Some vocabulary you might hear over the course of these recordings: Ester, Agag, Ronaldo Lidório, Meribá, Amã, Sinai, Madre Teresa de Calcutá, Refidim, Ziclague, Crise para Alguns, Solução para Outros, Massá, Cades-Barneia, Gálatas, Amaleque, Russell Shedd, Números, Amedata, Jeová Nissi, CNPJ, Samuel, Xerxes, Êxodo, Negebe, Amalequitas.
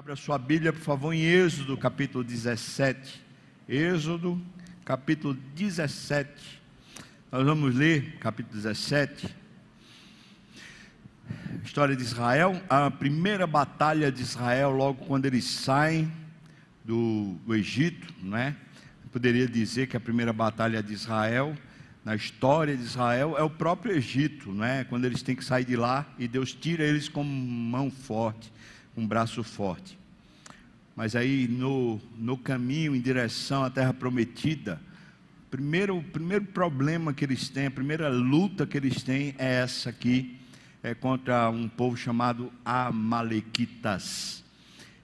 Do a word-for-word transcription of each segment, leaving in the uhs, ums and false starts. Abra sua Bíblia, por favor, em Êxodo, capítulo dezessete. Êxodo, capítulo dezessete. Nós vamos ler, capítulo dezessete. História de Israel, a primeira batalha de Israel, logo quando eles saem do, do Egito, não é? Eu poderia dizer que a primeira batalha de Israel, na história de Israel, é o próprio Egito, não é? Quando eles têm que sair de lá e Deus tira eles com mão forte, um braço forte. Mas aí no, no caminho em direção à terra prometida, primeiro, o primeiro problema que eles têm, a primeira luta que eles têm é essa aqui, é contra um povo chamado Amalequitas.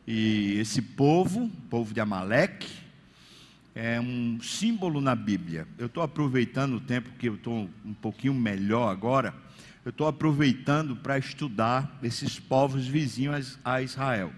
E esse povo, povo de Amaleque, é um símbolo na Bíblia. Eu estou aproveitando o tempo que eu estou um pouquinho melhor agora, eu estou aproveitando para estudar esses povos vizinhos a Israel.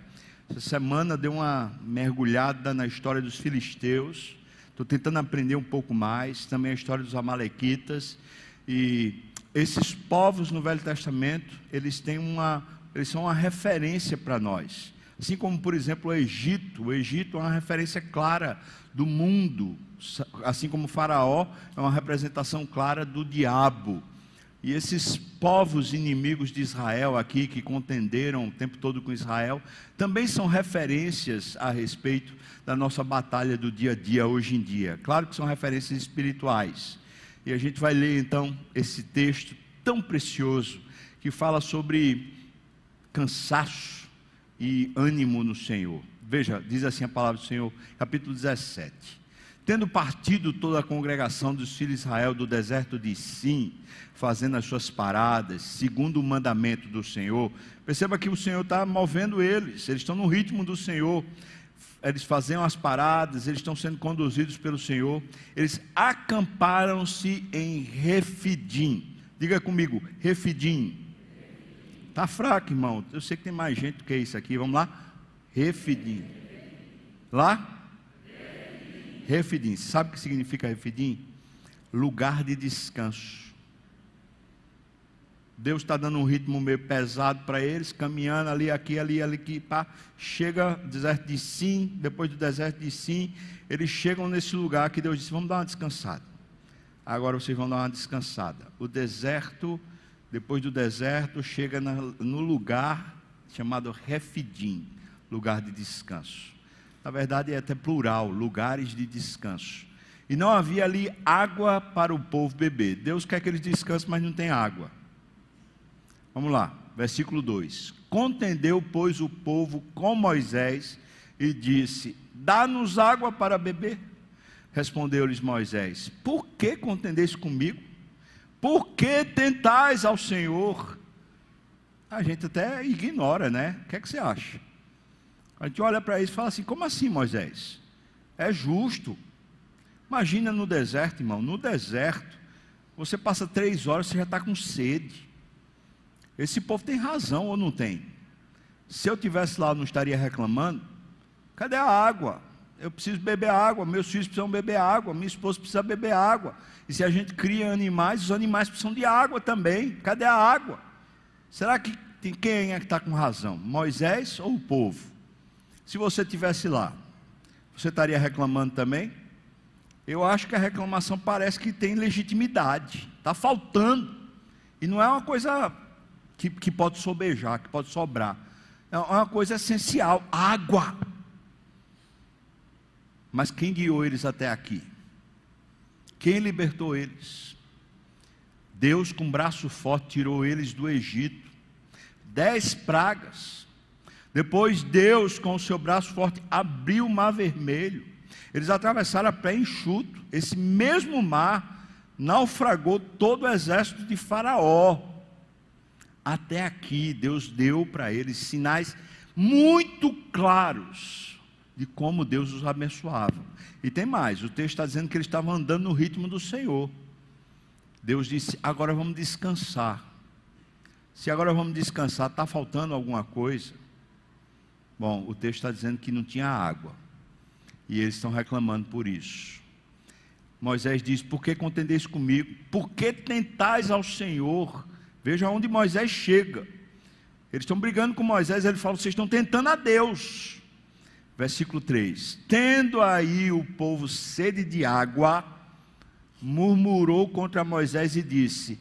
Essa semana dei uma mergulhada na história dos filisteus, estou tentando aprender um pouco mais, também a história dos amalequitas. E esses povos no Velho Testamento, eles têm uma, eles são uma referência para nós. Assim como, por exemplo, o Egito. O Egito é uma referência clara do mundo. Assim como o faraó é uma representação clara do diabo. E esses povos inimigos de Israel aqui, que contenderam o tempo todo com Israel, também são referências a respeito da nossa batalha do dia a dia, hoje em dia. Claro que são referências espirituais. E a gente vai ler então esse texto tão precioso que fala sobre cansaço e ânimo no Senhor. Veja, diz assim a palavra do Senhor, capítulo dezessete. Tendo partido toda a congregação dos filhos de Israel do deserto de Sim, fazendo as suas paradas, segundo o mandamento do Senhor. Perceba que o Senhor está movendo eles, eles estão no ritmo do Senhor. Eles faziam as paradas, eles estão sendo conduzidos pelo Senhor. Eles acamparam-se em Refidim. Diga comigo, Refidim. Está fraco, irmão. Eu sei que tem mais gente do que isso aqui. Vamos lá? Refidim. Lá? Refidim. Sabe o que significa Refidim? Lugar de descanso. Deus está dando um ritmo meio pesado para eles, caminhando ali, aqui, ali, ali, aqui, pá. Chega ao deserto de Sim, depois do deserto de Sim, eles chegam nesse lugar que Deus disse, vamos dar uma descansada. Agora vocês vão dar uma descansada. O deserto, depois do deserto, chega na, no lugar chamado Refidim, lugar de descanso. Na verdade é até plural, lugares de descanso. E não havia ali água para o povo beber. Deus quer que eles descansem, mas não tem água. Vamos lá, versículo dois. Contendeu, pois, o povo com Moisés e disse, dá-nos água para beber. Respondeu-lhes Moisés, por que contendeis comigo? Por que tentais ao Senhor? A gente até ignora, né? O que é que você acha? A gente olha para eles e fala assim, como assim, Moisés? É justo. Imagina no deserto, irmão, no deserto, você passa três horas e já está com sede. Esse povo tem razão ou não tem? Se eu estivesse lá, eu não estaria reclamando. Cadê a água? Eu preciso beber água, meus filhos precisam beber água, minha esposa precisa beber água. E se a gente cria animais, os animais precisam de água também. Cadê a água? Será que tem, quem é que está com razão? Moisés ou o povo? Se você estivesse lá, você estaria reclamando também? Eu acho que a reclamação parece que tem legitimidade. Está faltando. E não é uma coisa... Que, que pode sobejar, que pode sobrar. É uma coisa essencial, água. Mas quem guiou eles até aqui? Quem libertou eles? Deus com um braço forte tirou eles do Egito. Dez pragas. Depois Deus com o seu braço forte abriu o mar vermelho. Eles atravessaram a pé enxuto. Esse mesmo mar naufragou todo o exército de Faraó. Até aqui Deus deu para eles sinais muito claros de como Deus os abençoava. E tem mais, o texto está dizendo que eles estavam andando no ritmo do Senhor. Deus disse, agora vamos descansar. Se agora vamos descansar, está faltando alguma coisa? Bom, o texto está dizendo que não tinha água. E eles estão reclamando por isso. Moisés diz, por que contendeis comigo? Por que tentais ao Senhor? Veja onde Moisés chega. Eles estão brigando com Moisés, ele fala, vocês estão tentando a Deus. Versículo três. Tendo aí o povo sede de água, murmurou contra Moisés e disse,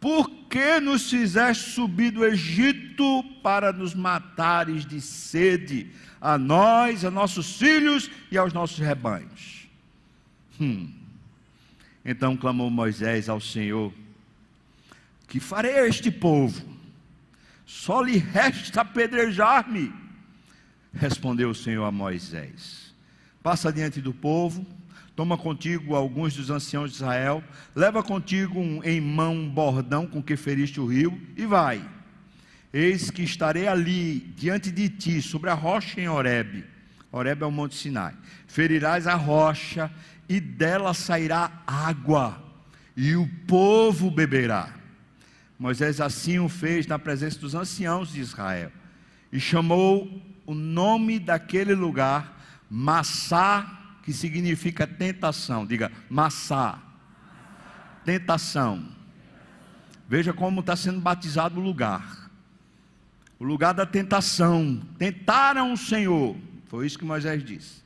por que nos fizeste subir do Egito para nos matares de sede, a nós, a nossos filhos e aos nossos rebanhos? Hum. Então clamou Moisés ao Senhor, que farei a este povo? Só lhe resta apedrejar-me. Respondeu o Senhor a Moisés, passa diante do povo, toma contigo alguns dos anciãos de Israel, leva contigo um, em mão um bordão com que feriste o rio, e vai. Eis que estarei ali, diante de ti, sobre a rocha em Horebe. Horebe é o monte Sinai. Ferirás a rocha, e dela sairá água, e o povo beberá. Moisés assim o fez na presença dos anciãos de Israel, e chamou o nome daquele lugar Massá, que significa tentação. Diga, Massá, tentação. Veja como está sendo batizado o lugar, o lugar da tentação. Tentaram o Senhor, foi isso que Moisés disse,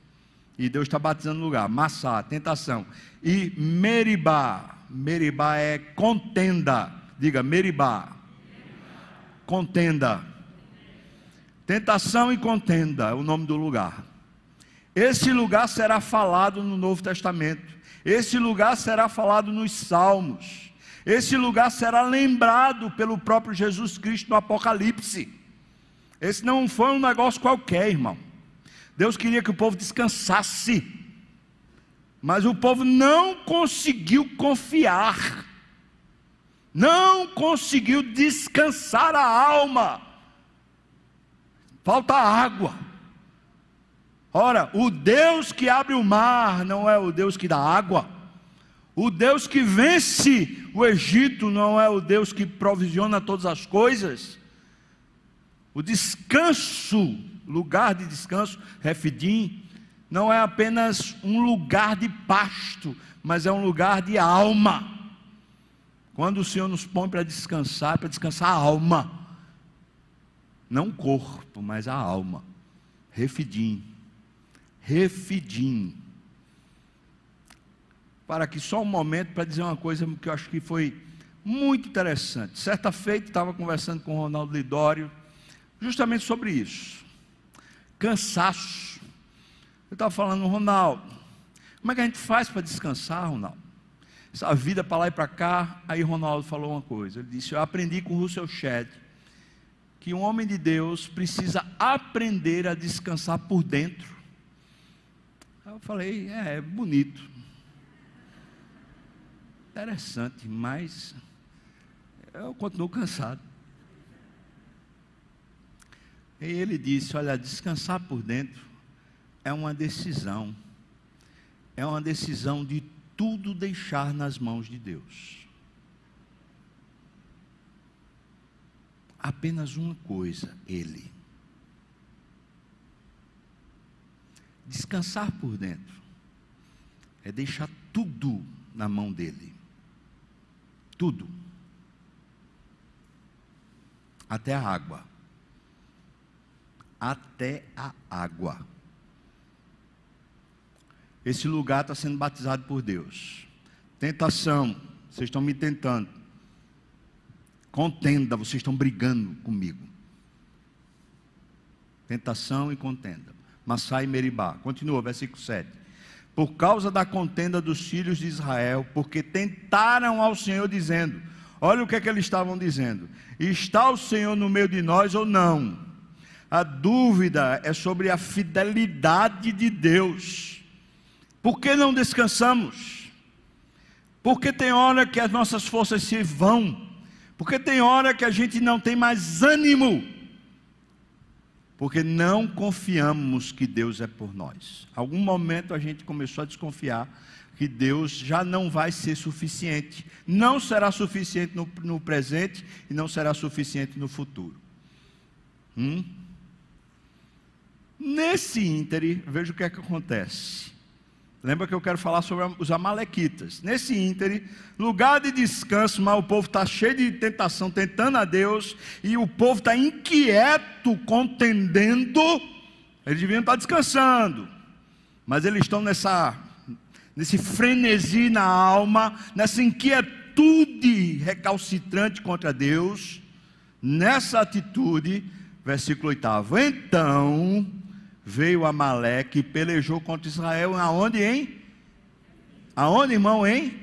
e Deus está batizando o lugar, Massá, tentação. E Meribá, Meribá é contenda. Diga, Meribá, contenda, tentação e contenda é o nome do lugar. Esse lugar será falado no Novo Testamento, esse lugar será falado nos Salmos, esse lugar será lembrado pelo próprio Jesus Cristo no Apocalipse. Esse não foi um negócio qualquer, irmão. Deus queria que o povo descansasse, mas o povo não conseguiu confiar, não conseguiu descansar a alma, falta água. Ora, o Deus que abre o mar não é o Deus que dá água, o Deus que vence o Egito não é o Deus que provisiona todas as coisas. O descanso, lugar de descanso, Refidim, não é apenas um lugar de pasto, mas é um lugar de alma. Quando o Senhor nos põe para descansar, para descansar a alma, não o corpo, mas a alma. Refidim, refidim. Para aqui só um momento para dizer uma coisa que eu acho que foi muito interessante. Certa feita estava conversando com o Ronaldo Lidório, justamente sobre isso, cansaço. Eu estava falando, Ronaldo, como é que a gente faz para descansar, Ronaldo? Essa vida para lá e para cá. Aí Ronaldo falou uma coisa, ele disse, eu aprendi com Russell Shedd, que um homem de Deus precisa aprender a descansar por dentro. Aí eu falei, é, é bonito, interessante, mas eu continuo cansado. E ele disse, olha, descansar por dentro é uma decisão, é uma decisão de tudo deixar nas mãos de Deus. Apenas uma coisa, Ele. Descansar por dentro é deixar tudo na mão dEle. Tudo. Até a água. Até a água. Esse lugar está sendo batizado por Deus. Tentação, vocês estão me tentando. Contenda, vocês estão brigando comigo. Tentação e contenda. Massá e Meribá. Continua, versículo sete. Por causa da contenda dos filhos de Israel, porque tentaram ao Senhor dizendo, olha o que é que eles estavam dizendo, está o Senhor no meio de nós ou não? A dúvida é sobre a fidelidade de Deus. Por que não descansamos? Porque tem hora que as nossas forças se vão, porque tem hora que a gente não tem mais ânimo, porque não confiamos que Deus é por nós. Algum momento a gente começou a desconfiar que Deus já não vai ser suficiente, não será suficiente no, no presente e não será suficiente no futuro. Hum? Nesse ínterim, veja o que é que acontece. Lembra que eu quero falar sobre os amalequitas. Nesse íntere, lugar de descanso, mas o povo está cheio de tentação, tentando a Deus, e o povo está inquieto, contendendo. Eles deviam estar descansando, mas eles estão nessa, nesse frenesi na alma, nessa inquietude recalcitrante contra Deus, nessa atitude. Versículo oito. Então veio Amaleque e pelejou contra Israel, aonde, hein? Aonde, irmão, hein?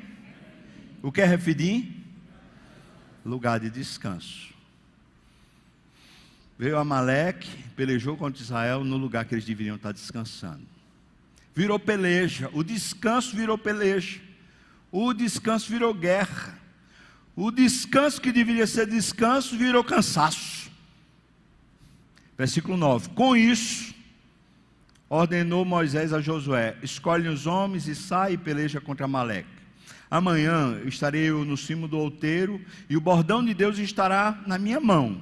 O que é Refidim? Lugar de descanso. Veio Amaleque, pelejou contra Israel no lugar que eles deveriam estar descansando. Virou peleja, o descanso virou peleja, o descanso virou guerra, o descanso que deveria ser descanso virou cansaço. Versículo nove. Com isso ordenou Moisés a Josué: escolhe os homens e sai e peleja contra Amaleque. Amanhã estarei eu no cimo do outeiro e o bordão de Deus estará na minha mão.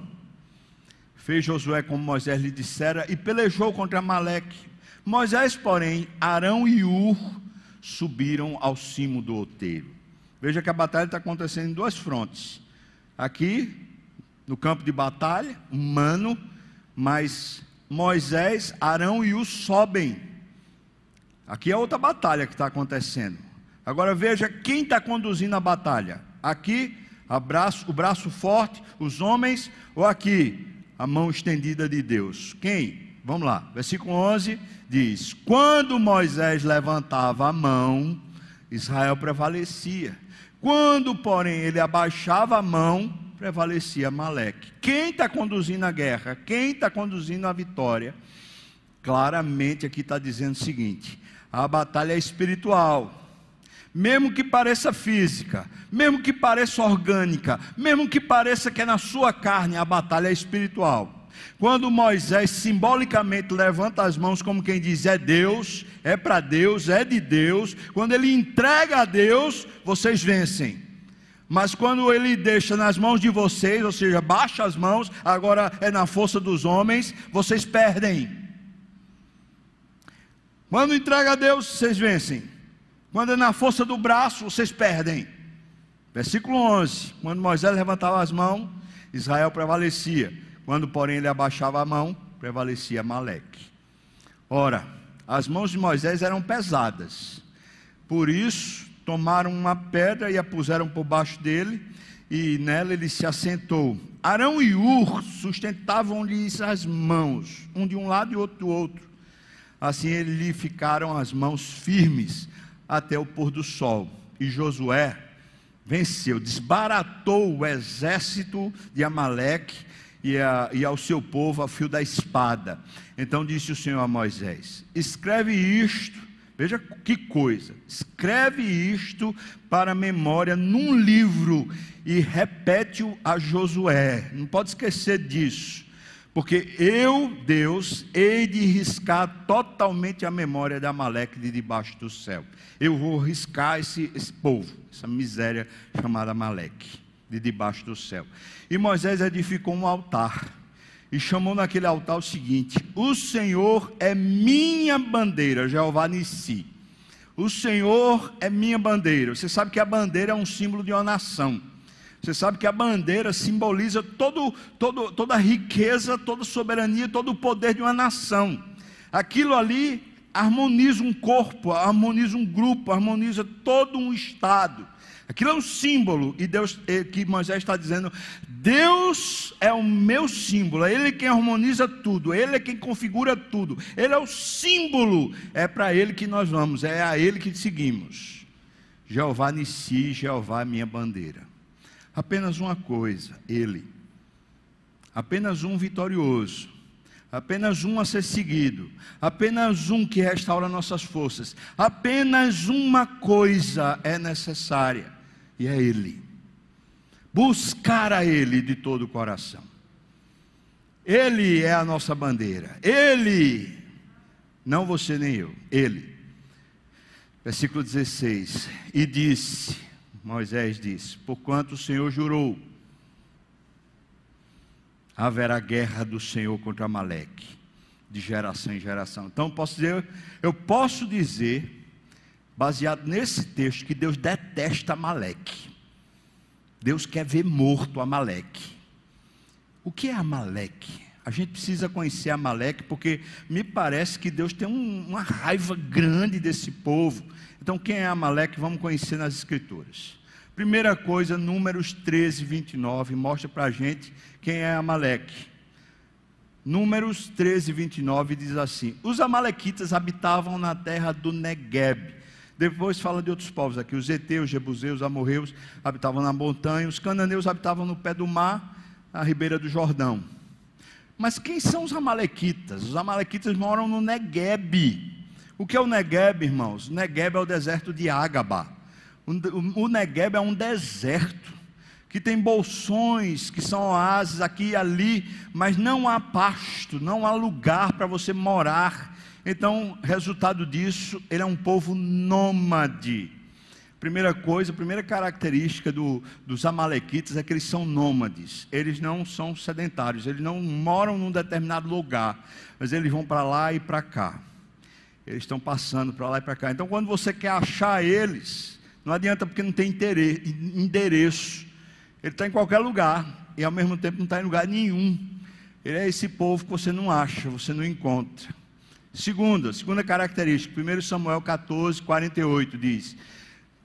Fez Josué como Moisés lhe dissera e pelejou contra Amaleque. Moisés, porém, Arão e Ur subiram ao cimo do outeiro. Veja que a batalha está acontecendo em duas frontes. Aqui, no campo de batalha, humano, mas Moisés, Arão e Ur sobem. Aqui é outra batalha que está acontecendo. Agora veja quem está conduzindo a batalha. Aqui, abraço, o braço forte, os homens, ou aqui, a mão estendida de Deus. Quem? Vamos lá. Versículo onze diz: quando Moisés levantava a mão, Israel prevalecia. Quando, porém, ele abaixava a mão, prevalecia Amaleque. Quem está conduzindo a guerra? Quem está conduzindo a vitória? Claramente aqui está dizendo o seguinte: a batalha é espiritual, mesmo que pareça física, mesmo que pareça orgânica, mesmo que pareça que é na sua carne, a batalha é espiritual. Quando Moisés simbolicamente levanta as mãos como quem diz: é Deus, é para Deus, é de Deus. Quando ele entrega a Deus, vocês vencem. Mas quando ele deixa nas mãos de vocês, ou seja, baixa as mãos, agora é na força dos homens, vocês perdem. Quando entrega a Deus, vocês vencem. Quando é na força do braço, vocês perdem. Versículo onze. Quando Moisés levantava as mãos, Israel prevalecia. Quando, porém, ele abaixava a mão, prevalecia Amaleque. Ora, as mãos de Moisés eram pesadas, por isso tomaram uma pedra e a puseram por baixo dele, e nela ele se assentou. Arão e Ur sustentavam-lhe as mãos, um de um lado e outro do outro. Assim ele lhe ficaram as mãos firmes até o pôr do sol. E Josué venceu, desbaratou o exército de Amaleque E, a, e ao seu povo a fio da espada. Então disse o Senhor a Moisés: escreve isto, veja que coisa, escreve isto para memória num livro e repete-o a Josué. Não pode esquecer disso, porque eu, Deus, hei de riscar totalmente a memória da Amaleque de debaixo do céu. Eu vou riscar esse, esse povo, essa miséria chamada Amaleque, de debaixo do céu. E Moisés edificou um altar e chamou naquele altar o seguinte: o Senhor é minha bandeira, Jeová Nissi. O Senhor é minha bandeira. Você sabe que a bandeira é um símbolo de uma nação. Você sabe que a bandeira simboliza todo, todo, toda a riqueza, toda a soberania, todo o poder de uma nação. Aquilo ali harmoniza um corpo, harmoniza um grupo, harmoniza todo um estado. Aquilo é um símbolo, e Deus, que Moisés está dizendo: Deus é o meu símbolo, Ele é quem harmoniza tudo, Ele é quem configura tudo, Ele é o símbolo, é para Ele que nós vamos, é a Ele que seguimos. Jeová Nissi, Jeová é minha bandeira. Apenas uma coisa, Ele, apenas um vitorioso, apenas um a ser seguido, apenas um que restaura nossas forças, apenas uma coisa é necessária, e é Ele. Buscar a Ele de todo o coração. Ele é a nossa bandeira. Ele, não você nem eu, Ele. Versículo dezesseis. E disse, Moisés disse: porquanto o Senhor jurou, haverá guerra do Senhor contra Amaleque, de geração em geração. Então posso dizer, eu posso dizer baseado nesse texto, que Deus detesta Amaleque. Deus quer ver morto Amaleque. O que é Amaleque? A gente precisa conhecer Amaleque, porque me parece que Deus tem um, uma raiva grande desse povo. Então quem é Amaleque? Vamos conhecer nas Escrituras. Primeira coisa, Números treze, vinte e nove, mostra para a gente quem é Amaleque. Números treze, vinte e nove diz assim: os amalequitas habitavam na terra do Negebe. Depois fala de outros povos aqui, os heteus, jebuseus, amorreus habitavam na montanha, os cananeus habitavam no pé do mar, à ribeira do Jordão. Mas quem são os amalequitas? Os amalequitas moram no Negebe. O que é o Negebe, irmãos? O Negebe é o deserto de Ágaba. O Negebe é um deserto, que tem bolsões, que são oásis aqui e ali, mas não há pasto, não há lugar para você morar. Então, resultado disso, ele é um povo nômade. Primeira coisa, primeira característica do, dos amalequitas é que eles são nômades. Eles não são sedentários, eles não moram num determinado lugar, mas eles vão para lá e para cá. Eles estão passando para lá e para cá. Então, quando você quer achar eles, não adianta, porque não tem endereço. Ele está em qualquer lugar e ao mesmo tempo não está em lugar nenhum. Ele é esse povo que você não acha, você não encontra. Segunda, segunda característica, primeiro Samuel quatorze, quarenta e oito diz,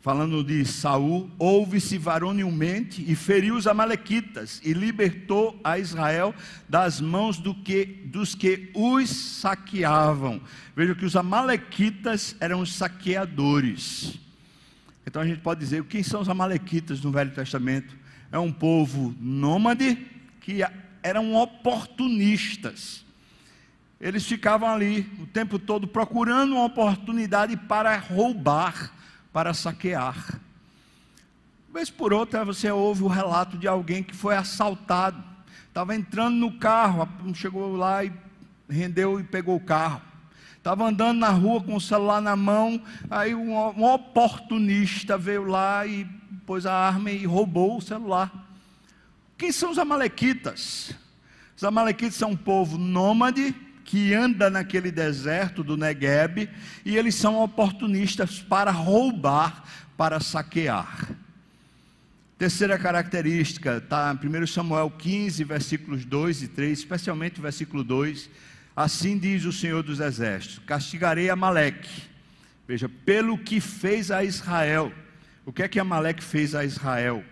falando de Saul: houve-se varonilmente e feriu os amalequitas e libertou a Israel das mãos do que, dos que os saqueavam. Veja que os amalequitas eram os saqueadores. Então a gente pode dizer, quem são os amalequitas no Velho Testamento? É um povo nômade, que eram oportunistas. Eles ficavam ali o tempo todo procurando uma oportunidade para roubar, para saquear. Uma vez por outra você ouve o relato de alguém que foi assaltado, estava entrando no carro, chegou lá e rendeu e pegou o carro. Estava andando na rua com o celular na mão, aí um, um oportunista veio lá e pôs a arma e roubou o celular. Quem são os amalequitas? Os amalequitas são um povo nômade, que anda naquele deserto do Negueb, e eles são oportunistas para roubar, para saquear. Terceira característica, está em primeiro Samuel quinze, versículos dois e três, especialmente o versículo dois, assim diz o Senhor dos Exércitos: castigarei Amaleque, veja, pelo que fez a Israel. O que é que Amaleque fez a Israel?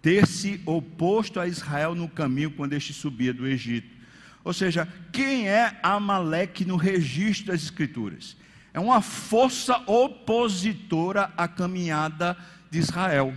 Ter se oposto a Israel no caminho quando este subia do Egito. Ou seja, quem é Amaleque no registro das Escrituras? É uma força opositora à caminhada de Israel.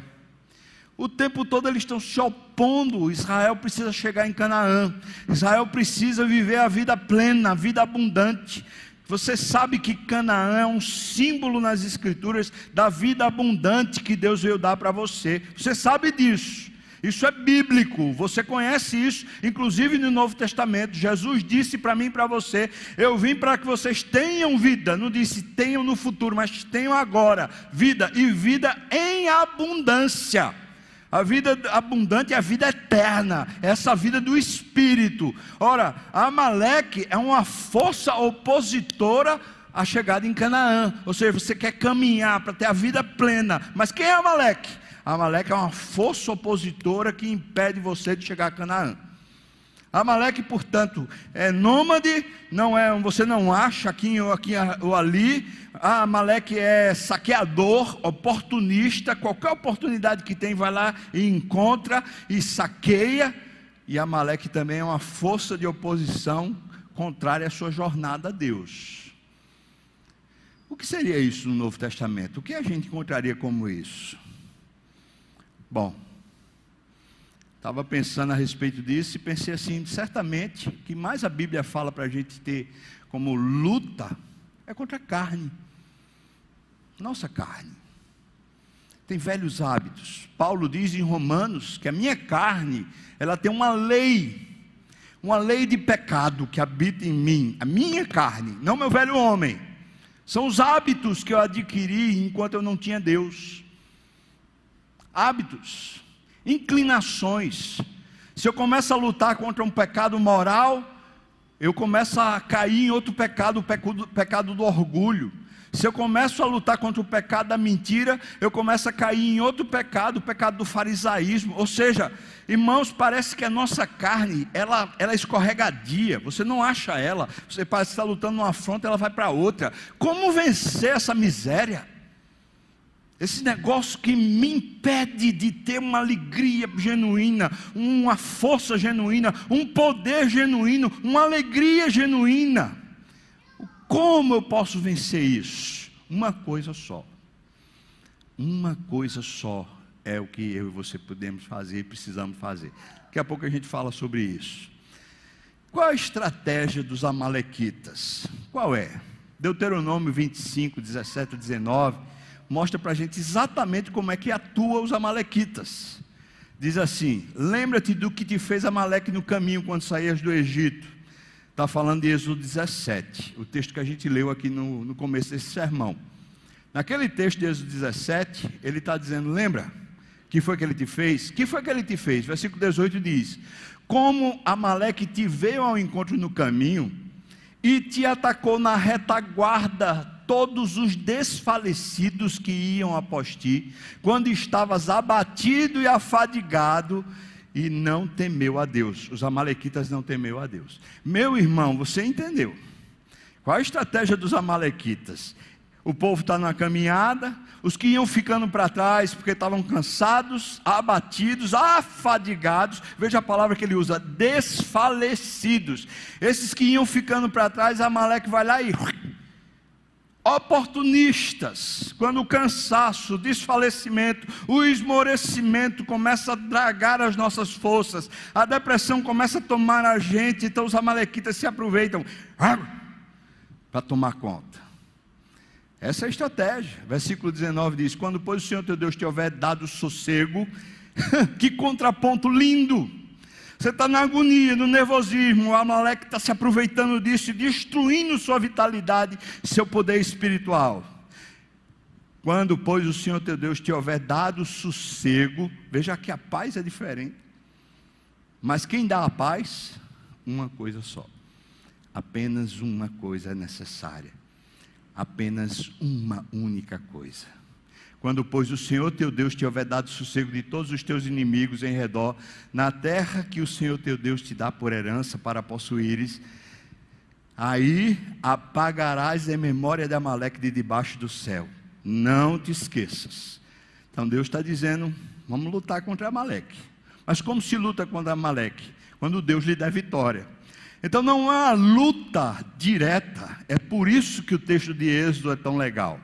O tempo todo eles estão se opondo. Israel precisa chegar em Canaã, Israel precisa viver a vida plena, a vida abundante. Você sabe que Canaã é um símbolo nas Escrituras da vida abundante que Deus veio dar para você. Você sabe disso, isso é bíblico, você conhece isso, inclusive no Novo Testamento. Jesus disse para mim e para você: eu vim para que vocês tenham vida. Não disse tenham no futuro, mas tenham agora vida, e vida em abundância. A vida abundante é a vida eterna, essa vida do Espírito. Ora, Amaleque é uma força opositora à chegada em Canaã. Ou seja, você quer caminhar para ter a vida plena, mas quem é Amaleque? Amaleque é uma força opositora que impede você de chegar a Canaã. Amaleque, portanto, é nômade, não é, você não acha aqui ou, aqui, ou ali. A Amaleque é saqueador, oportunista, qualquer oportunidade que tem vai lá e encontra e saqueia. E Amaleque também é uma força de oposição contrária à sua jornada a Deus. O que seria isso no Novo Testamento? O que a gente encontraria como isso? Bom, estava pensando a respeito disso e pensei assim: certamente o que mais a Bíblia fala para a gente ter como luta é contra a carne, nossa carne. Tem velhos hábitos. Paulo diz em Romanos que a minha carne, ela tem uma lei, uma lei de pecado que habita em mim. A minha carne, não meu velho homem. São os hábitos que eu adquiri enquanto eu não tinha Deus. Hábitos, inclinações. Se eu começo a lutar contra um pecado moral, eu começo a cair em outro pecado, o pecado do orgulho. Se eu começo a lutar contra o pecado da mentira, eu começo a cair em outro pecado, o pecado do farisaísmo. Ou seja, irmãos, parece que a nossa carne, ela, ela é escorregadia, você não acha ela, você parece que está lutando numa fronte, ela vai para outra. Como vencer essa miséria? Esse negócio que me impede de ter uma alegria genuína, uma força genuína, um poder genuíno, uma alegria genuína. Como eu posso vencer isso? Uma coisa só. Uma coisa só é o que eu e você podemos fazer e precisamos fazer. Daqui a pouco a gente fala sobre isso. Qual a estratégia dos Amalequitas? Qual é? Deuteronômio vinte e cinco, dezessete e dezenove... mostra para a gente exatamente como é que atua os Amalequitas. Diz assim: lembra-te do que te fez Amaleque no caminho quando saías do Egito. Está falando de Êxodo dezessete, o texto que a gente leu aqui no, no começo desse sermão. Naquele texto de Êxodo dezessete, ele está dizendo: lembra, que foi que ele te fez? Que foi que ele te fez? Versículo dezoito diz: como Amaleque te veio ao encontro no caminho e te atacou na retaguarda, todos os desfalecidos que iam após ti, quando estavas abatido e afadigado, e não temeu a Deus. Os Amalequitas não temeu a Deus. Meu irmão, você entendeu qual a estratégia dos Amalequitas? O povo está na caminhada, os que iam ficando para trás, porque estavam cansados, abatidos, afadigados, veja a palavra que ele usa, desfalecidos, esses que iam ficando para trás, Amaleque vai lá e... oportunistas, quando o cansaço, o desfalecimento, o esmorecimento começa a dragar as nossas forças, a depressão começa a tomar a gente, então os Amalequitas se aproveitam para tomar conta. Essa é a estratégia. Versículo dezenove diz: quando, pois, o Senhor teu Deus te houver dado sossego, que contraponto lindo! Você está na agonia, no nervosismo, o Amaleque está se aproveitando disso e destruindo sua vitalidade, seu poder espiritual. Quando, pois, o Senhor teu Deus te houver dado sossego, veja que a paz é diferente, mas quem dá a paz? Uma coisa só, apenas uma coisa é necessária, apenas uma única coisa. Quando, pois, o Senhor teu Deus te houver dado sossego de todos os teus inimigos em redor, na terra que o Senhor teu Deus te dá por herança para possuíres, aí apagarás a memória de Amaleque de debaixo do céu, não te esqueças. Então Deus está dizendo: vamos lutar contra Amaleque. Mas como se luta contra Amaleque? Quando Deus lhe dá vitória. Então não há luta direta, é por isso que o texto de Êxodo é tão legal.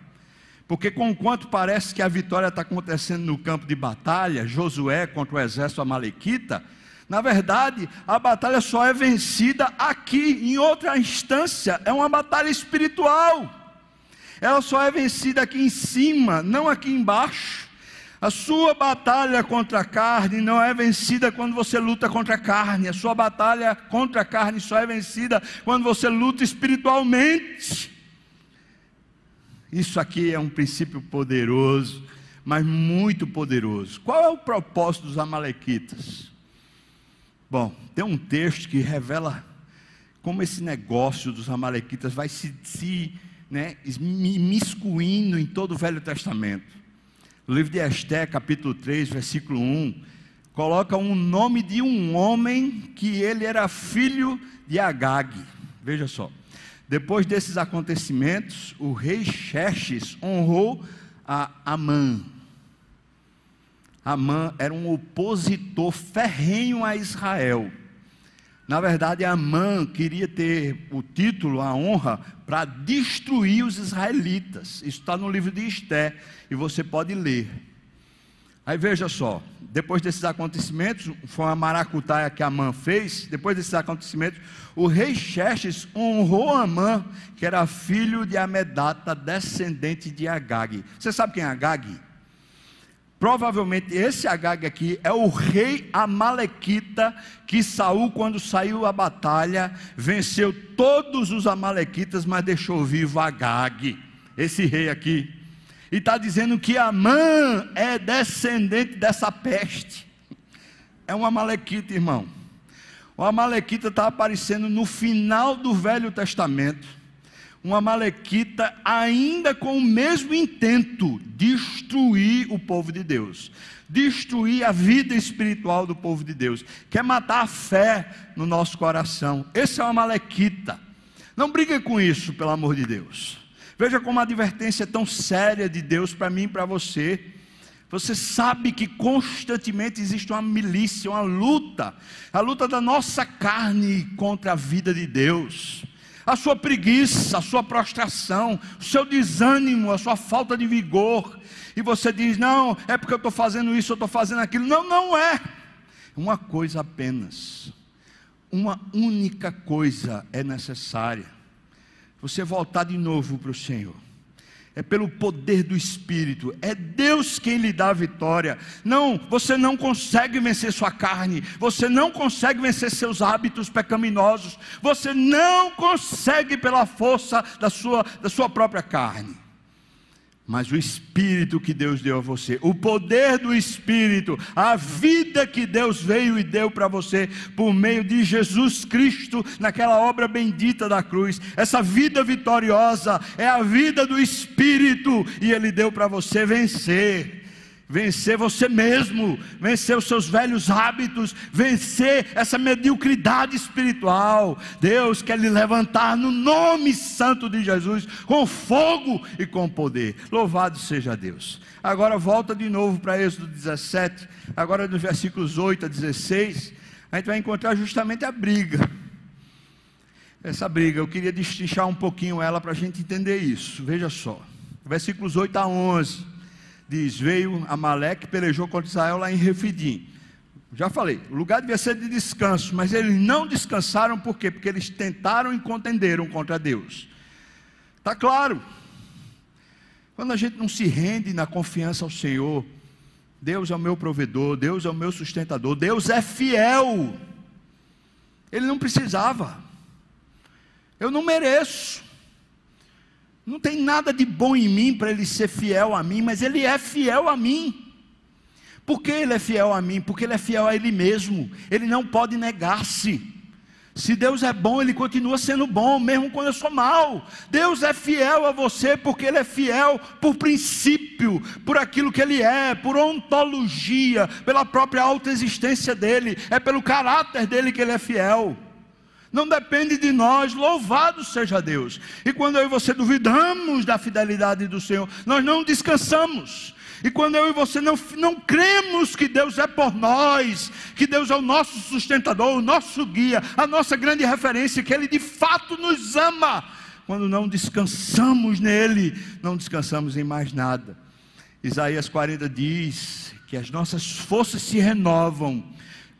Porque conquanto parece que a vitória está acontecendo no campo de batalha, Josué contra o exército amalequita, na verdade a batalha só é vencida aqui, em outra instância, é uma batalha espiritual, ela só é vencida aqui em cima, não aqui embaixo. A sua batalha contra a carne não é vencida quando você luta contra a carne, a sua batalha contra a carne só é vencida quando você luta espiritualmente. Isso aqui é um princípio poderoso, mas muito poderoso. Qual é o propósito dos Amalequitas? Bom, tem um texto que revela como esse negócio dos Amalequitas vai se, se né, imiscuindo em todo o Velho Testamento. O livro de Ester, capítulo três, versículo um, coloca um nome de um homem que ele era filho de Agag. Veja só. Depois desses acontecimentos, o rei Xerxes honrou a Amã. Amã era um opositor ferrenho a Israel. Na verdade, Amã queria ter o título, a honra, para destruir os israelitas. Isso está no livro de Ester, e você pode ler. Aí veja só, depois desses acontecimentos, foi uma maracutaia que Amã fez, depois desses acontecimentos, o rei Xerxes honrou Amã, que era filho de Amedata, descendente de Agag. Você sabe quem é Agag? Provavelmente esse Agag aqui é o rei amalequita que Saul, quando saiu à batalha, venceu todos os amalequitas, mas deixou vivo Agag, esse rei aqui. E está dizendo que Amã é descendente dessa peste. É um amalequita, irmão. O amalequita está aparecendo no final do Velho Testamento. um amalequita ainda com o mesmo intento, destruir o povo de Deus, destruir a vida espiritual do povo de Deus, quer matar a fé no nosso coração. Esse é um amalequita. Não brigue com isso, pelo amor de Deus. Veja como a advertência é tão séria de Deus para mim e para você. Você sabe que constantemente existe uma milícia, uma luta, a luta da nossa carne contra a vida de Deus. A sua preguiça, a sua prostração, o seu desânimo, a sua falta de vigor. E você diz, não, é porque eu estou fazendo isso, eu estou fazendo aquilo. Não, não é. Uma coisa apenas, uma única coisa é necessária. Você voltar de novo para o Senhor. É pelo poder do Espírito, é Deus quem lhe dá a vitória. Não, você não consegue vencer sua carne, você não consegue vencer seus hábitos pecaminosos, você não consegue pela força da sua, da sua própria carne. Mas o Espírito que Deus deu a você, o poder do Espírito, a vida que Deus veio e deu para você, por meio de Jesus Cristo, naquela obra bendita da cruz, essa vida vitoriosa, é a vida do Espírito, e Ele deu para você vencer, vencer você mesmo, vencer os seus velhos hábitos, vencer essa mediocridade espiritual. Deus quer lhe levantar no nome santo de Jesus, com fogo e com poder. Louvado seja Deus. Agora volta de novo para Êxodo dezessete, agora dos versículos oito a dezesseis, a gente vai encontrar justamente a briga. Essa briga, eu queria destrinchar um pouquinho ela para a gente entender isso. Veja só, versículos oito a onze, diz, veio Amaleque, pelejou contra Israel lá em Refidim. Já falei, o lugar devia ser de descanso, mas eles não descansaram. Por quê? Porque eles tentaram e contenderam contra Deus. Está claro, quando a gente não se rende na confiança ao Senhor, Deus é o meu provedor, Deus é o meu sustentador, Deus é fiel. Ele não precisava, eu não mereço, não tem nada de bom em mim para Ele ser fiel a mim, mas Ele é fiel a mim. Por que Ele é fiel a mim? Porque Ele é fiel a Ele mesmo, Ele não pode negar-se. Se Deus é bom, Ele continua sendo bom, mesmo quando eu sou mau. Deus é fiel a você, porque Ele é fiel por princípio, por aquilo que Ele é, por ontologia, pela própria autoexistência dEle, é pelo caráter dEle que Ele é fiel. Não depende de nós, louvado seja Deus. E quando eu e você duvidamos da fidelidade do Senhor, nós não descansamos. E quando eu e você não, não cremos que Deus é por nós, que Deus é o nosso sustentador, o nosso guia, a nossa grande referência, que Ele de fato nos ama, quando não descansamos nele, não descansamos em mais nada. Isaías quarenta diz que as nossas forças se renovam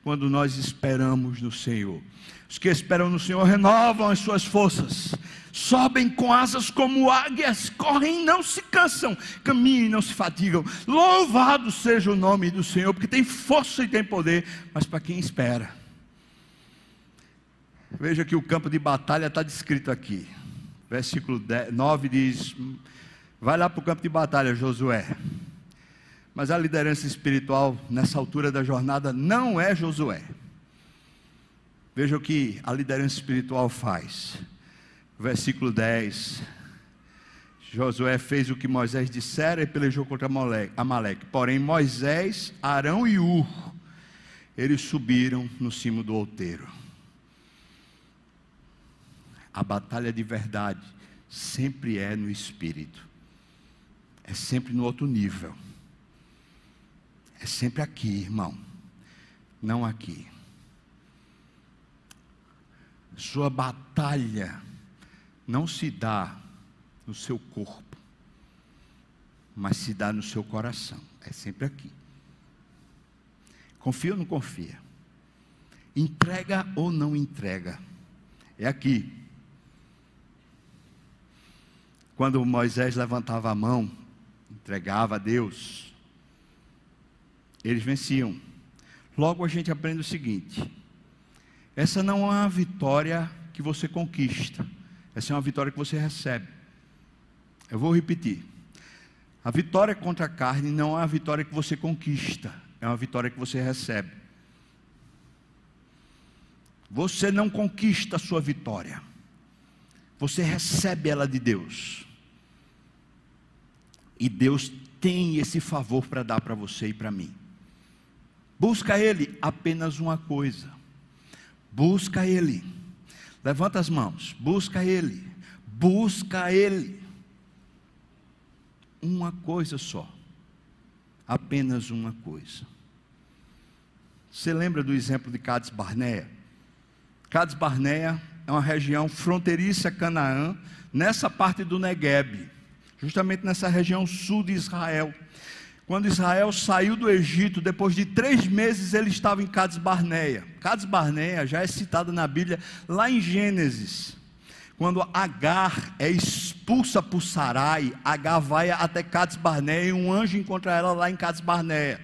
quando nós esperamos no Senhor. Os que esperam no Senhor renovam as suas forças, sobem com asas como águias, correm e não se cansam, caminham e não se fatigam. Louvado seja o nome do Senhor, porque tem força e tem poder, mas para quem espera. Veja que o campo de batalha está descrito aqui. Versículo nove diz, vai lá para o campo de batalha, Josué. Mas a liderança espiritual nessa altura da jornada não é Josué. Veja o que a liderança espiritual faz. Versículo dez. Josué fez o que Moisés dissera e pelejou contra Amaleque. Porém Moisés, Arão e Hur, eles subiram no cimo do outeiro. A batalha de verdade sempre é no espírito. É sempre no outro nível. É sempre aqui, irmão. Não aqui. Sua batalha não se dá no seu corpo, mas se dá no seu coração. É sempre aqui. Confia ou não confia? Entrega ou não entrega? É aqui. Quando Moisés levantava a mão, entregava a Deus, eles venciam. Logo a gente aprende o seguinte: essa não é uma vitória que você conquista, essa é uma vitória que você recebe. Eu vou repetir, a vitória contra a carne não é uma vitória que você conquista, é uma vitória que você recebe. Você não conquista a sua vitória, você recebe ela de Deus. E Deus tem esse favor para dar para você e para mim. Busca Ele apenas uma coisa. Busca Ele. Levanta as mãos. Busca Ele. Busca Ele. Uma coisa só. Apenas uma coisa. Você lembra do exemplo de Cades-Barneia? Cades-Barneia é uma região fronteiriça a Canaã, nessa parte do Negebe, justamente nessa região sul de Israel. Quando Israel saiu do Egito, depois de três meses ele estava em Cades-Barneia. Cades-Barneia já é citada na Bíblia, lá em Gênesis, quando Agar é expulsa por Sarai. Agar vai até Cades-Barneia e um anjo encontra ela lá em Cades-Barneia.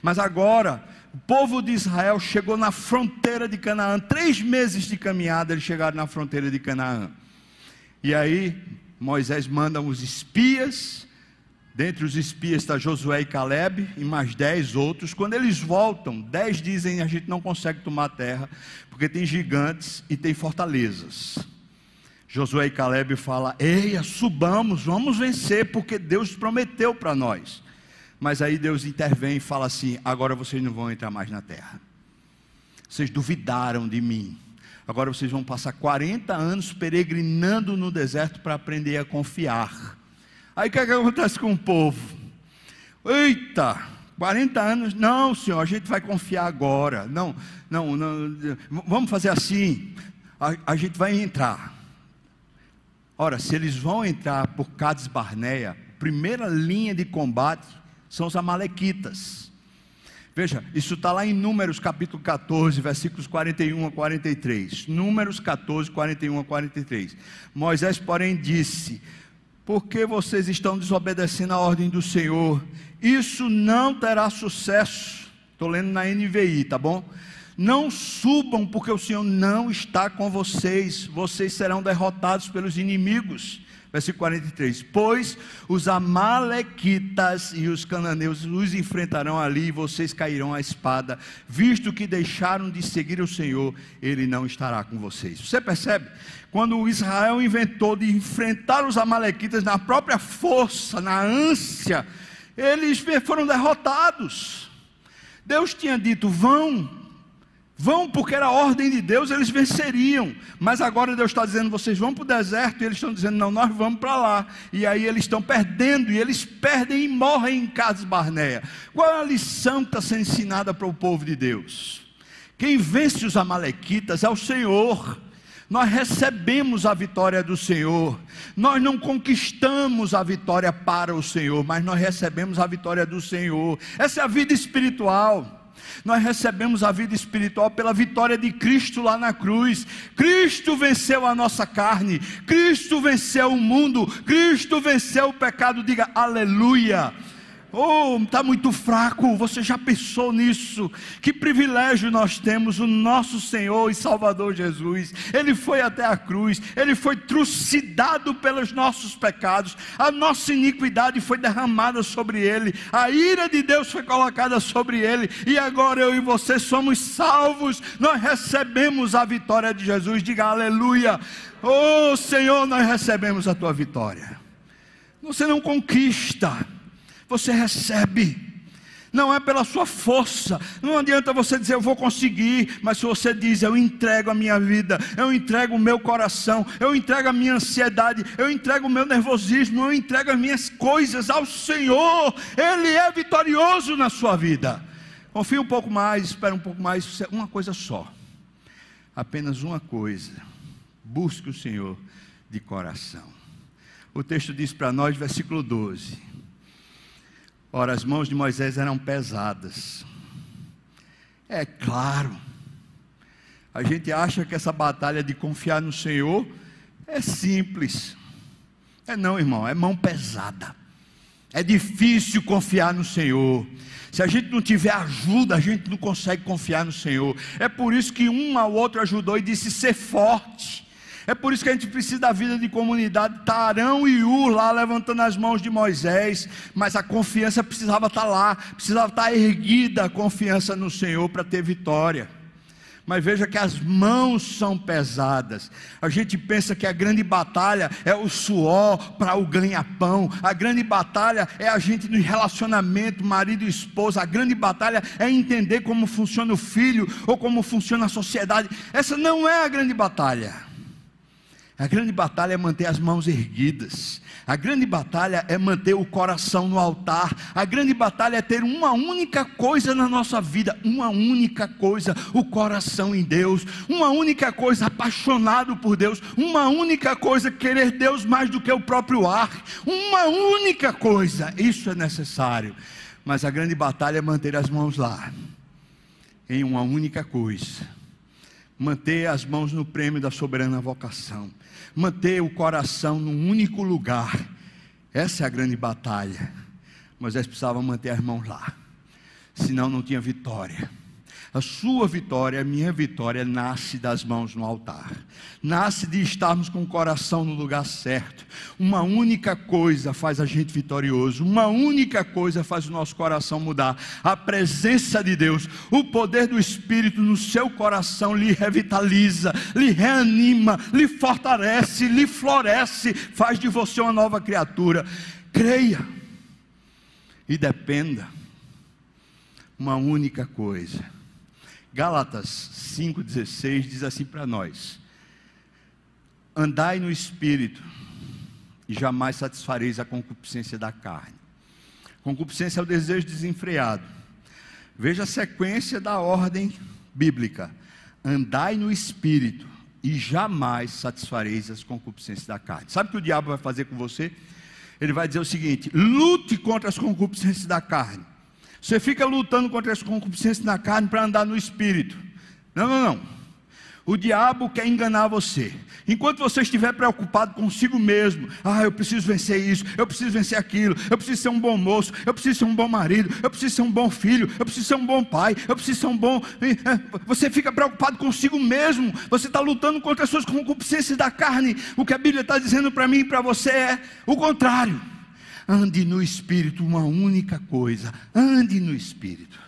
Mas agora o povo de Israel chegou na fronteira de Canaã. Três meses de caminhada eles chegaram na fronteira de Canaã. E aí Moisés manda os espias. Dentre os espias está Josué e Calebe e mais dez outros. Quando eles voltam, dez dizem: a gente não consegue tomar a terra porque tem gigantes e tem fortalezas. Josué e Calebe falam: eia, subamos, vamos vencer, porque Deus prometeu para nós. Mas aí Deus intervém e fala assim: agora vocês não vão entrar mais na terra. Vocês duvidaram de mim. Agora vocês vão passar quarenta anos peregrinando no deserto para aprender a confiar. Aí o que, é que acontece com o povo? Eita, quarenta anos, não senhor, a gente vai confiar agora. Não, não, não vamos fazer assim, a, a gente vai entrar. Ora, se eles vão entrar por Cades-Barneia, primeira linha de combate são os amalequitas. Veja, isso está lá em Números capítulo catorze, versículos quarenta e um a quarenta e três. Números catorze, quarenta e um a quarenta e três. Moisés, porém, disse: por que vocês estão desobedecendo a ordem do Senhor? Isso não terá sucesso. Estou lendo na N V I, tá bom? Não subam, porque o Senhor não está com vocês. Vocês serão derrotados pelos inimigos. Versículo quarenta e três, pois os amalequitas e os cananeus os enfrentarão ali e vocês cairão à espada, visto que deixaram de seguir o Senhor, Ele não estará com vocês. Você percebe? Quando o Israel inventou de enfrentar os amalequitas na própria força, na ânsia, eles foram derrotados. Deus tinha dito: vão, vão, porque era a ordem de Deus, eles venceriam. Mas agora Deus está dizendo: vocês vão para o deserto. E eles estão dizendo: não, nós vamos para lá. E aí eles estão perdendo, e eles perdem e morrem em Cades-Barneia. Qual é a lição que está sendo ensinada para o povo de Deus? Quem vence os amalequitas é o Senhor. Nós recebemos a vitória do Senhor. Nós não conquistamos a vitória para o Senhor, mas nós recebemos a vitória do Senhor. Essa é a vida espiritual. Nós recebemos a vida espiritual pela vitória de Cristo lá na cruz. Cristo venceu a nossa carne, Cristo venceu o mundo, Cristo venceu o pecado. Diga aleluia. Oh, está muito fraco, você já pensou nisso? Que privilégio nós temos, o nosso Senhor e Salvador Jesus. Ele foi até a cruz, Ele foi trucidado pelos nossos pecados, a nossa iniquidade foi derramada sobre Ele, a ira de Deus foi colocada sobre Ele, e agora eu e você somos salvos. Nós recebemos a vitória de Jesus. Diga aleluia. Oh Senhor, nós recebemos a tua vitória. Você não conquista, você recebe. Não é pela sua força. Não adianta você dizer: eu vou conseguir. Mas se você diz: eu entrego a minha vida, eu entrego o meu coração, eu entrego a minha ansiedade, eu entrego o meu nervosismo, eu entrego as minhas coisas ao Senhor, Ele é vitorioso na sua vida. Confia um pouco mais, espera um pouco mais. Uma coisa só, apenas uma coisa: busque o Senhor de coração. O texto diz para nós, versículo doze: ora, as mãos de Moisés eram pesadas. É claro, a gente acha que essa batalha de confiar no Senhor é simples. É não, irmão, é mão pesada. É difícil confiar no Senhor. Se a gente não tiver ajuda, a gente não consegue confiar no Senhor. É por isso que um ao outro ajudou e disse: ser forte. É por isso que a gente precisa da vida de comunidade. Está Arão e Ur lá levantando as mãos de Moisés, mas a confiança precisava estar lá, precisava estar erguida a confiança no Senhor para ter vitória. Mas veja que as mãos são pesadas. A gente pensa que a grande batalha é o suor para o ganha-pão. A grande batalha é a gente no relacionamento, marido e esposa. A grande batalha é entender como funciona o filho ou como funciona a sociedade. Essa não é a grande batalha. A grande batalha é manter as mãos erguidas. A grande batalha é manter o coração no altar. A grande batalha é ter uma única coisa na nossa vida, uma única coisa, o coração em Deus, uma única coisa, apaixonado por Deus, uma única coisa, querer Deus mais do que o próprio ar, uma única coisa, isso é necessário. Mas a grande batalha é manter as mãos lá, em uma única coisa. Manter as mãos no prêmio da soberana vocação, manter o coração num único lugar, essa é a grande batalha. Moisés precisava manter as mãos lá, senão não tinha vitória. A sua vitória, a minha vitória, nasce das mãos no altar, nasce de estarmos com o coração no lugar certo. Uma única coisa faz a gente vitorioso, uma única coisa faz o nosso coração mudar: a presença de Deus. O poder do Espírito no seu coração lhe revitaliza, lhe reanima, lhe fortalece, lhe floresce, faz de você uma nova criatura. Creia e dependa. Uma única coisa. Gálatas cinco dezesseis diz assim para nós: andai no Espírito e jamais satisfareis a concupiscência da carne. Concupiscência é o desejo desenfreado. Veja a sequência da ordem bíblica: andai no Espírito e jamais satisfareis as concupiscências da carne. Sabe o que o diabo vai fazer com você? Ele vai dizer o seguinte: lute contra as concupiscências da carne. Você fica lutando contra as concupiscências na carne para andar no Espírito. Não, não, não. O diabo quer enganar você. Enquanto você estiver preocupado consigo mesmo, ah, eu preciso vencer isso, eu preciso vencer aquilo, eu preciso ser um bom moço, eu preciso ser um bom marido, eu preciso ser um bom filho, eu preciso ser um bom pai, eu preciso ser um bom... Você fica preocupado consigo mesmo. Você está lutando contra as suas concupiscências da carne. O que a Bíblia está dizendo para mim e para você é o contrário. Ande no Espírito, uma única coisa, ande no Espírito,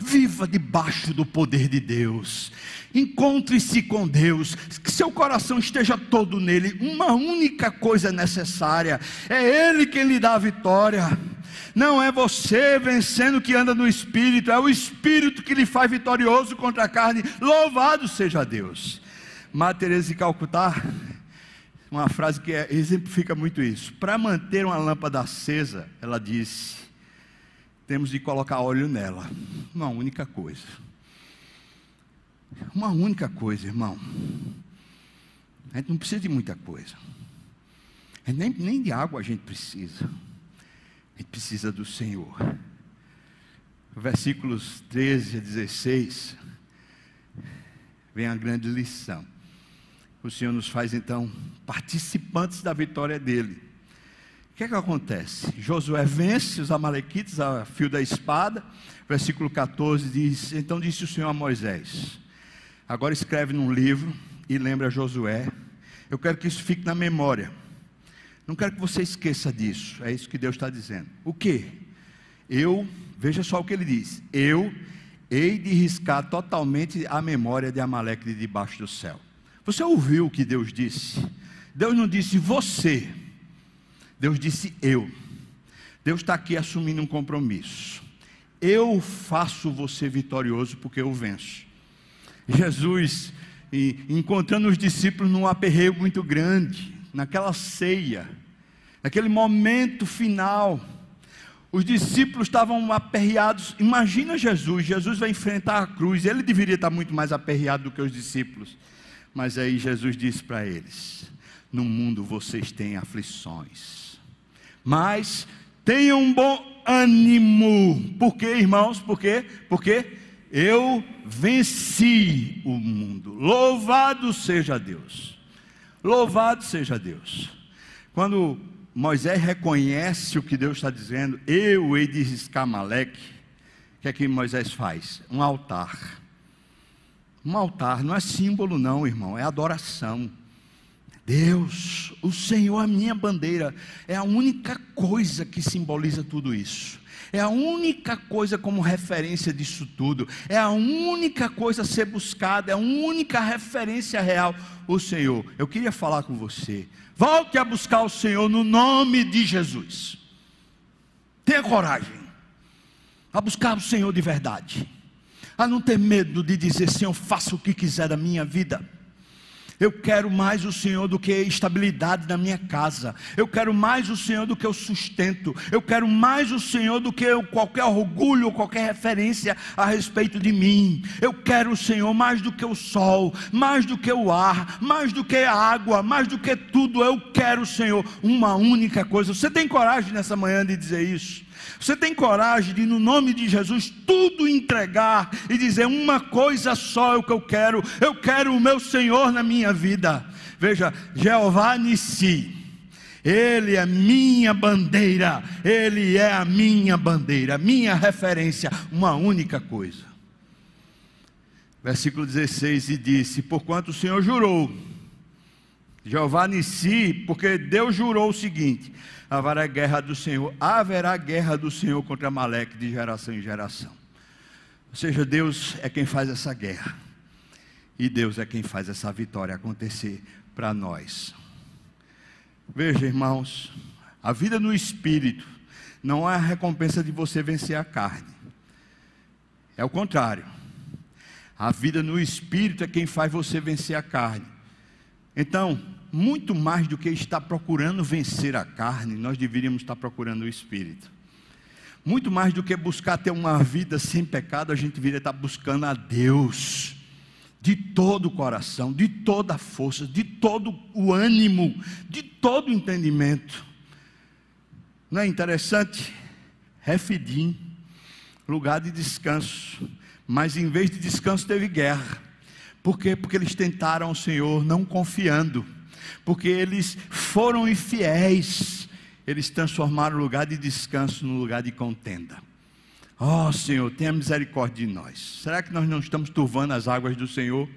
viva debaixo do poder de Deus, encontre-se com Deus, que seu coração esteja todo nele. Uma única coisa necessária, é Ele quem lhe dá a vitória. Não é você vencendo que anda no Espírito, é o Espírito que lhe faz vitorioso contra a carne. Louvado seja Deus. Madre Teresa de Calcutá, uma frase que exemplifica muito isso: para manter uma lâmpada acesa, ela disse, temos de colocar óleo nela, uma única coisa, uma única coisa, irmão. A gente não precisa de muita coisa, nem, nem de água a gente precisa, a gente precisa do Senhor. Versículos treze a dezesseis, vem a grande lição. O Senhor nos faz então participantes da vitória dele. O que é que acontece? Josué vence os amalequitas a fio da espada. Versículo catorze diz: então disse o Senhor a Moisés, agora escreve num livro e lembra a Josué. Eu quero que isso fique na memória, não quero que você esqueça disso. É isso que Deus está dizendo. O que? Eu, veja só o que ele diz: eu hei de riscar totalmente a memória de Amaleque de debaixo do céu. Você ouviu o que Deus disse? Deus não disse você, Deus disse eu. Deus está aqui assumindo um compromisso. Eu faço você vitorioso porque eu venço. Jesus, encontrando os discípulos num aperreio muito grande, naquela ceia, naquele momento final, os discípulos estavam aperreados. Imagina Jesus, Jesus vai enfrentar a cruz, ele deveria estar muito mais aperreado do que os discípulos. Mas aí Jesus disse para eles: no mundo vocês têm aflições, mas tenham um bom ânimo. Por quê, irmãos? Por quê? Porque eu venci o mundo. Louvado seja Deus, louvado seja Deus. Quando Moisés reconhece o que Deus está dizendo, eu hei de riscar Amaleque, o que é que Moisés faz? Um altar. Um altar não é símbolo não, irmão, é adoração. Deus, o Senhor, a minha bandeira, é a única coisa que simboliza tudo isso. é a única coisa como referência disso tudo, é a única coisa a ser buscada, é a única referência real, o Senhor. Eu queria falar com você, volte a buscar o Senhor no nome de Jesus, tenha coragem, a buscar o Senhor de verdade, a não ter medo de dizer, Senhor, faça o que quiser da minha vida. Eu quero mais o Senhor do que estabilidade na minha casa, eu quero mais o Senhor do que o sustento, eu quero mais o Senhor do que qualquer orgulho ou qualquer referência a respeito de mim. Eu quero o Senhor mais do que o sol, mais do que o ar, mais do que a água, mais do que tudo. Eu quero o Senhor, uma única coisa. Você tem coragem nessa manhã de dizer isso? Você tem coragem de, no nome de Jesus, tudo entregar e dizer uma coisa só é o que eu quero, eu quero o meu Senhor na minha vida. Veja, Jeová Nissi, Ele é minha bandeira, Ele é a minha bandeira, minha referência, uma única coisa. Versículo dezesseis, e disse, porquanto o Senhor jurou, Jeová Nissi, porque Deus jurou o seguinte, haverá guerra do Senhor, haverá guerra do Senhor contra Amaleque de geração em geração. Ou seja, Deus é quem faz essa guerra, e Deus é quem faz essa vitória acontecer para nós. Veja, irmãos, a vida no Espírito não é a recompensa de você vencer a carne, é o contrário, a vida no Espírito é quem faz você vencer a carne. Então, muito mais do que estar procurando vencer a carne, nós deveríamos estar procurando o Espírito. Muito mais do que buscar ter uma vida sem pecado, a gente deveria estar buscando a Deus, de todo o coração, de toda a força, de todo o ânimo, de todo o entendimento. Não é interessante? Refidim, lugar de descanso, mas em vez de descanso teve guerra. Por quê? Porque eles tentaram o Senhor não confiando, porque eles foram infiéis, eles transformaram o lugar de descanso num lugar de contenda. Oh Senhor, tenha misericórdia de nós. Será que nós não estamos turvando as águas do Senhor?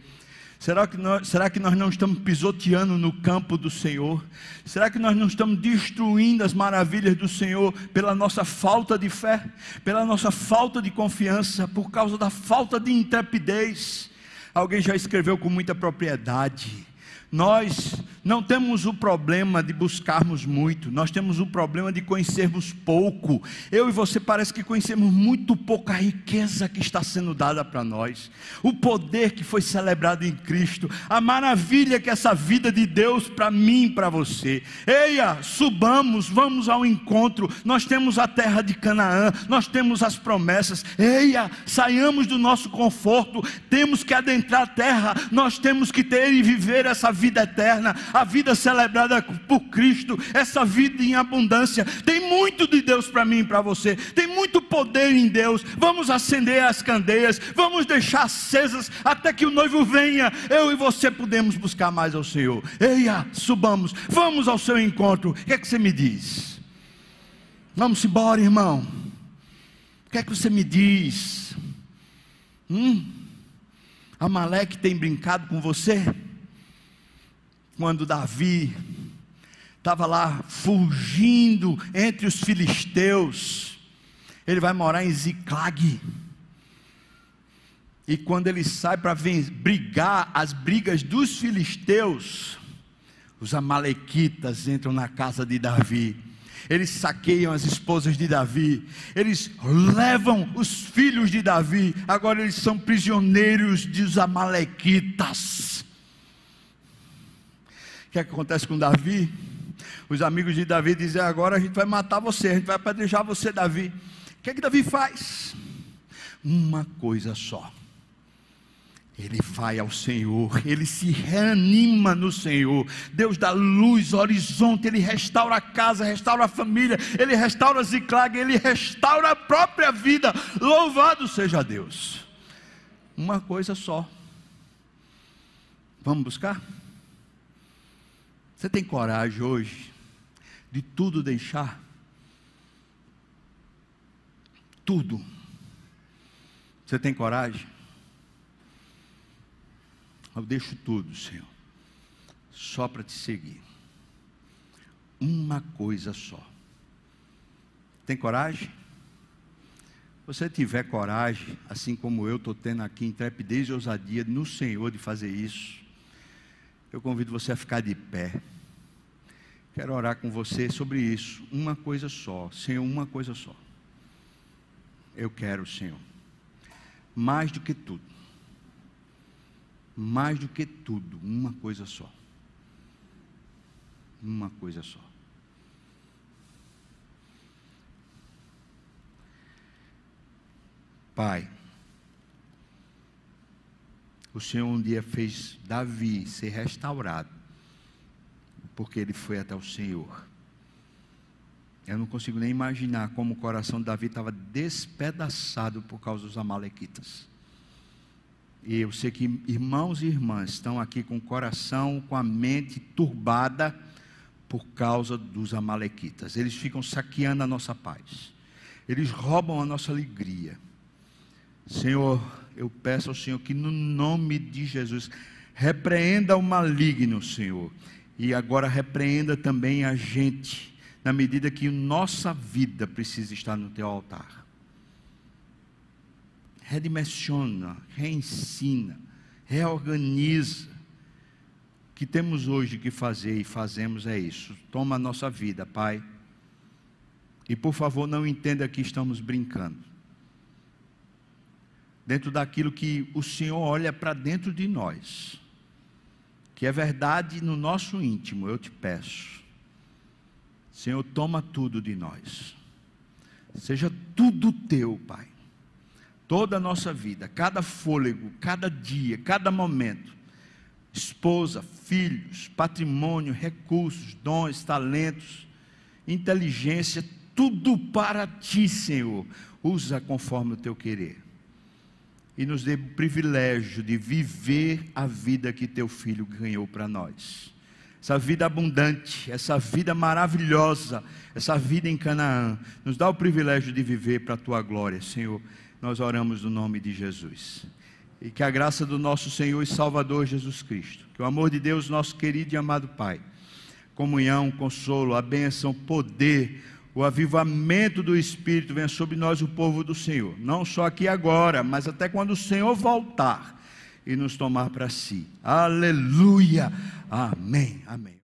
Será que nós, será que nós não estamos pisoteando no campo do Senhor? Será que nós não estamos destruindo as maravilhas do Senhor pela nossa falta de fé, pela nossa falta de confiança, por causa da falta de intrepidez? Alguém já escreveu com muita propriedade, nós não temos o problema de buscarmos muito, nós temos o problema de conhecermos pouco. Eu e você parece que conhecemos muito pouco a riqueza que está sendo dada para nós, o poder que foi celebrado em Cristo, a maravilha que é essa vida de Deus para mim e para você. Eia, subamos, vamos ao encontro, nós temos a terra de Canaã, nós temos as promessas. Eia, saiamos do nosso conforto, temos que adentrar a terra, nós temos que ter e viver essa vida eterna, a vida celebrada por Cristo, essa vida em abundância. Tem muito de Deus para mim e para você, tem muito poder em Deus. Vamos acender as candeias, vamos deixar acesas até que o noivo venha. Eu e você podemos buscar mais ao Senhor. Eia, subamos, vamos ao seu encontro. O que é que você me diz? Vamos embora, irmão. O que é que você me diz? Hum? Amaleque tem brincado com você? Quando Davi estava lá fugindo entre os filisteus, ele vai morar em Ziclague, e quando ele sai para brigar as brigas dos filisteus, os amalequitas entram na casa de Davi, eles saqueiam as esposas de Davi, eles levam os filhos de Davi, agora eles são prisioneiros dos amalequitas. O que, que acontece com Davi? Os amigos de Davi dizem, agora a gente vai matar você, a gente vai apedrejar você, Davi. O que é que Davi faz? Uma coisa só, ele vai ao Senhor, ele se reanima no Senhor. Deus dá luz, horizonte, ele restaura a casa, restaura a família, ele restaura Ziclague, ele restaura a própria vida. Louvado seja Deus. Uma coisa só, vamos buscar? Você tem coragem hoje de tudo deixar? Tudo. Você tem coragem? Eu deixo tudo, Senhor, só para te seguir. Uma coisa só. Tem coragem? você tiver coragem, assim como eu estou tendo aqui, intrepidez e ousadia no Senhor de fazer isso, eu convido você a ficar de pé. Quero orar com você sobre isso, uma coisa só, Senhor, uma coisa só. Eu quero, Senhor, mais do que tudo, mais do que tudo, uma coisa só, uma coisa só. Pai, o Senhor um dia fez Davi ser restaurado, porque ele foi até o Senhor. Eu não consigo nem imaginar como o coração de Davi estava despedaçado por causa dos amalequitas. E eu sei que irmãos e irmãs estão aqui com o coração, com a mente turbada por causa dos amalequitas. Eles ficam saqueando a nossa paz. Eles roubam a nossa alegria. Senhor, eu peço ao Senhor que no nome de Jesus, repreenda o maligno, Senhor. E agora repreenda também a gente, na medida que nossa vida precisa estar no teu altar. Redimensiona, reensina, reorganiza. O que temos hoje que fazer e fazemos é isso. Toma a nossa vida, Pai. E por favor, não entenda que estamos brincando. Dentro daquilo que o Senhor olha para dentro de nós, que é verdade no nosso íntimo, eu te peço, Senhor, toma tudo de nós, seja tudo teu, Pai, toda a nossa vida, cada fôlego, cada dia, cada momento, esposa, filhos, patrimônio, recursos, dons, talentos, inteligência, tudo para ti, Senhor, usa conforme o teu querer. E nos dê o privilégio de viver a vida que teu filho ganhou para nós. Essa vida abundante, essa vida maravilhosa, essa vida em Canaã. Nos dá o privilégio de viver para a tua glória, Senhor. Nós oramos no nome de Jesus. E que a graça do nosso Senhor e Salvador Jesus Cristo, que o amor de Deus, nosso querido e amado Pai, comunhão, consolo, a bênção, poder, o avivamento do Espírito venha sobre nós, o povo do Senhor, não só aqui agora, mas até quando o Senhor voltar e nos tomar para si. Aleluia, amém, amém.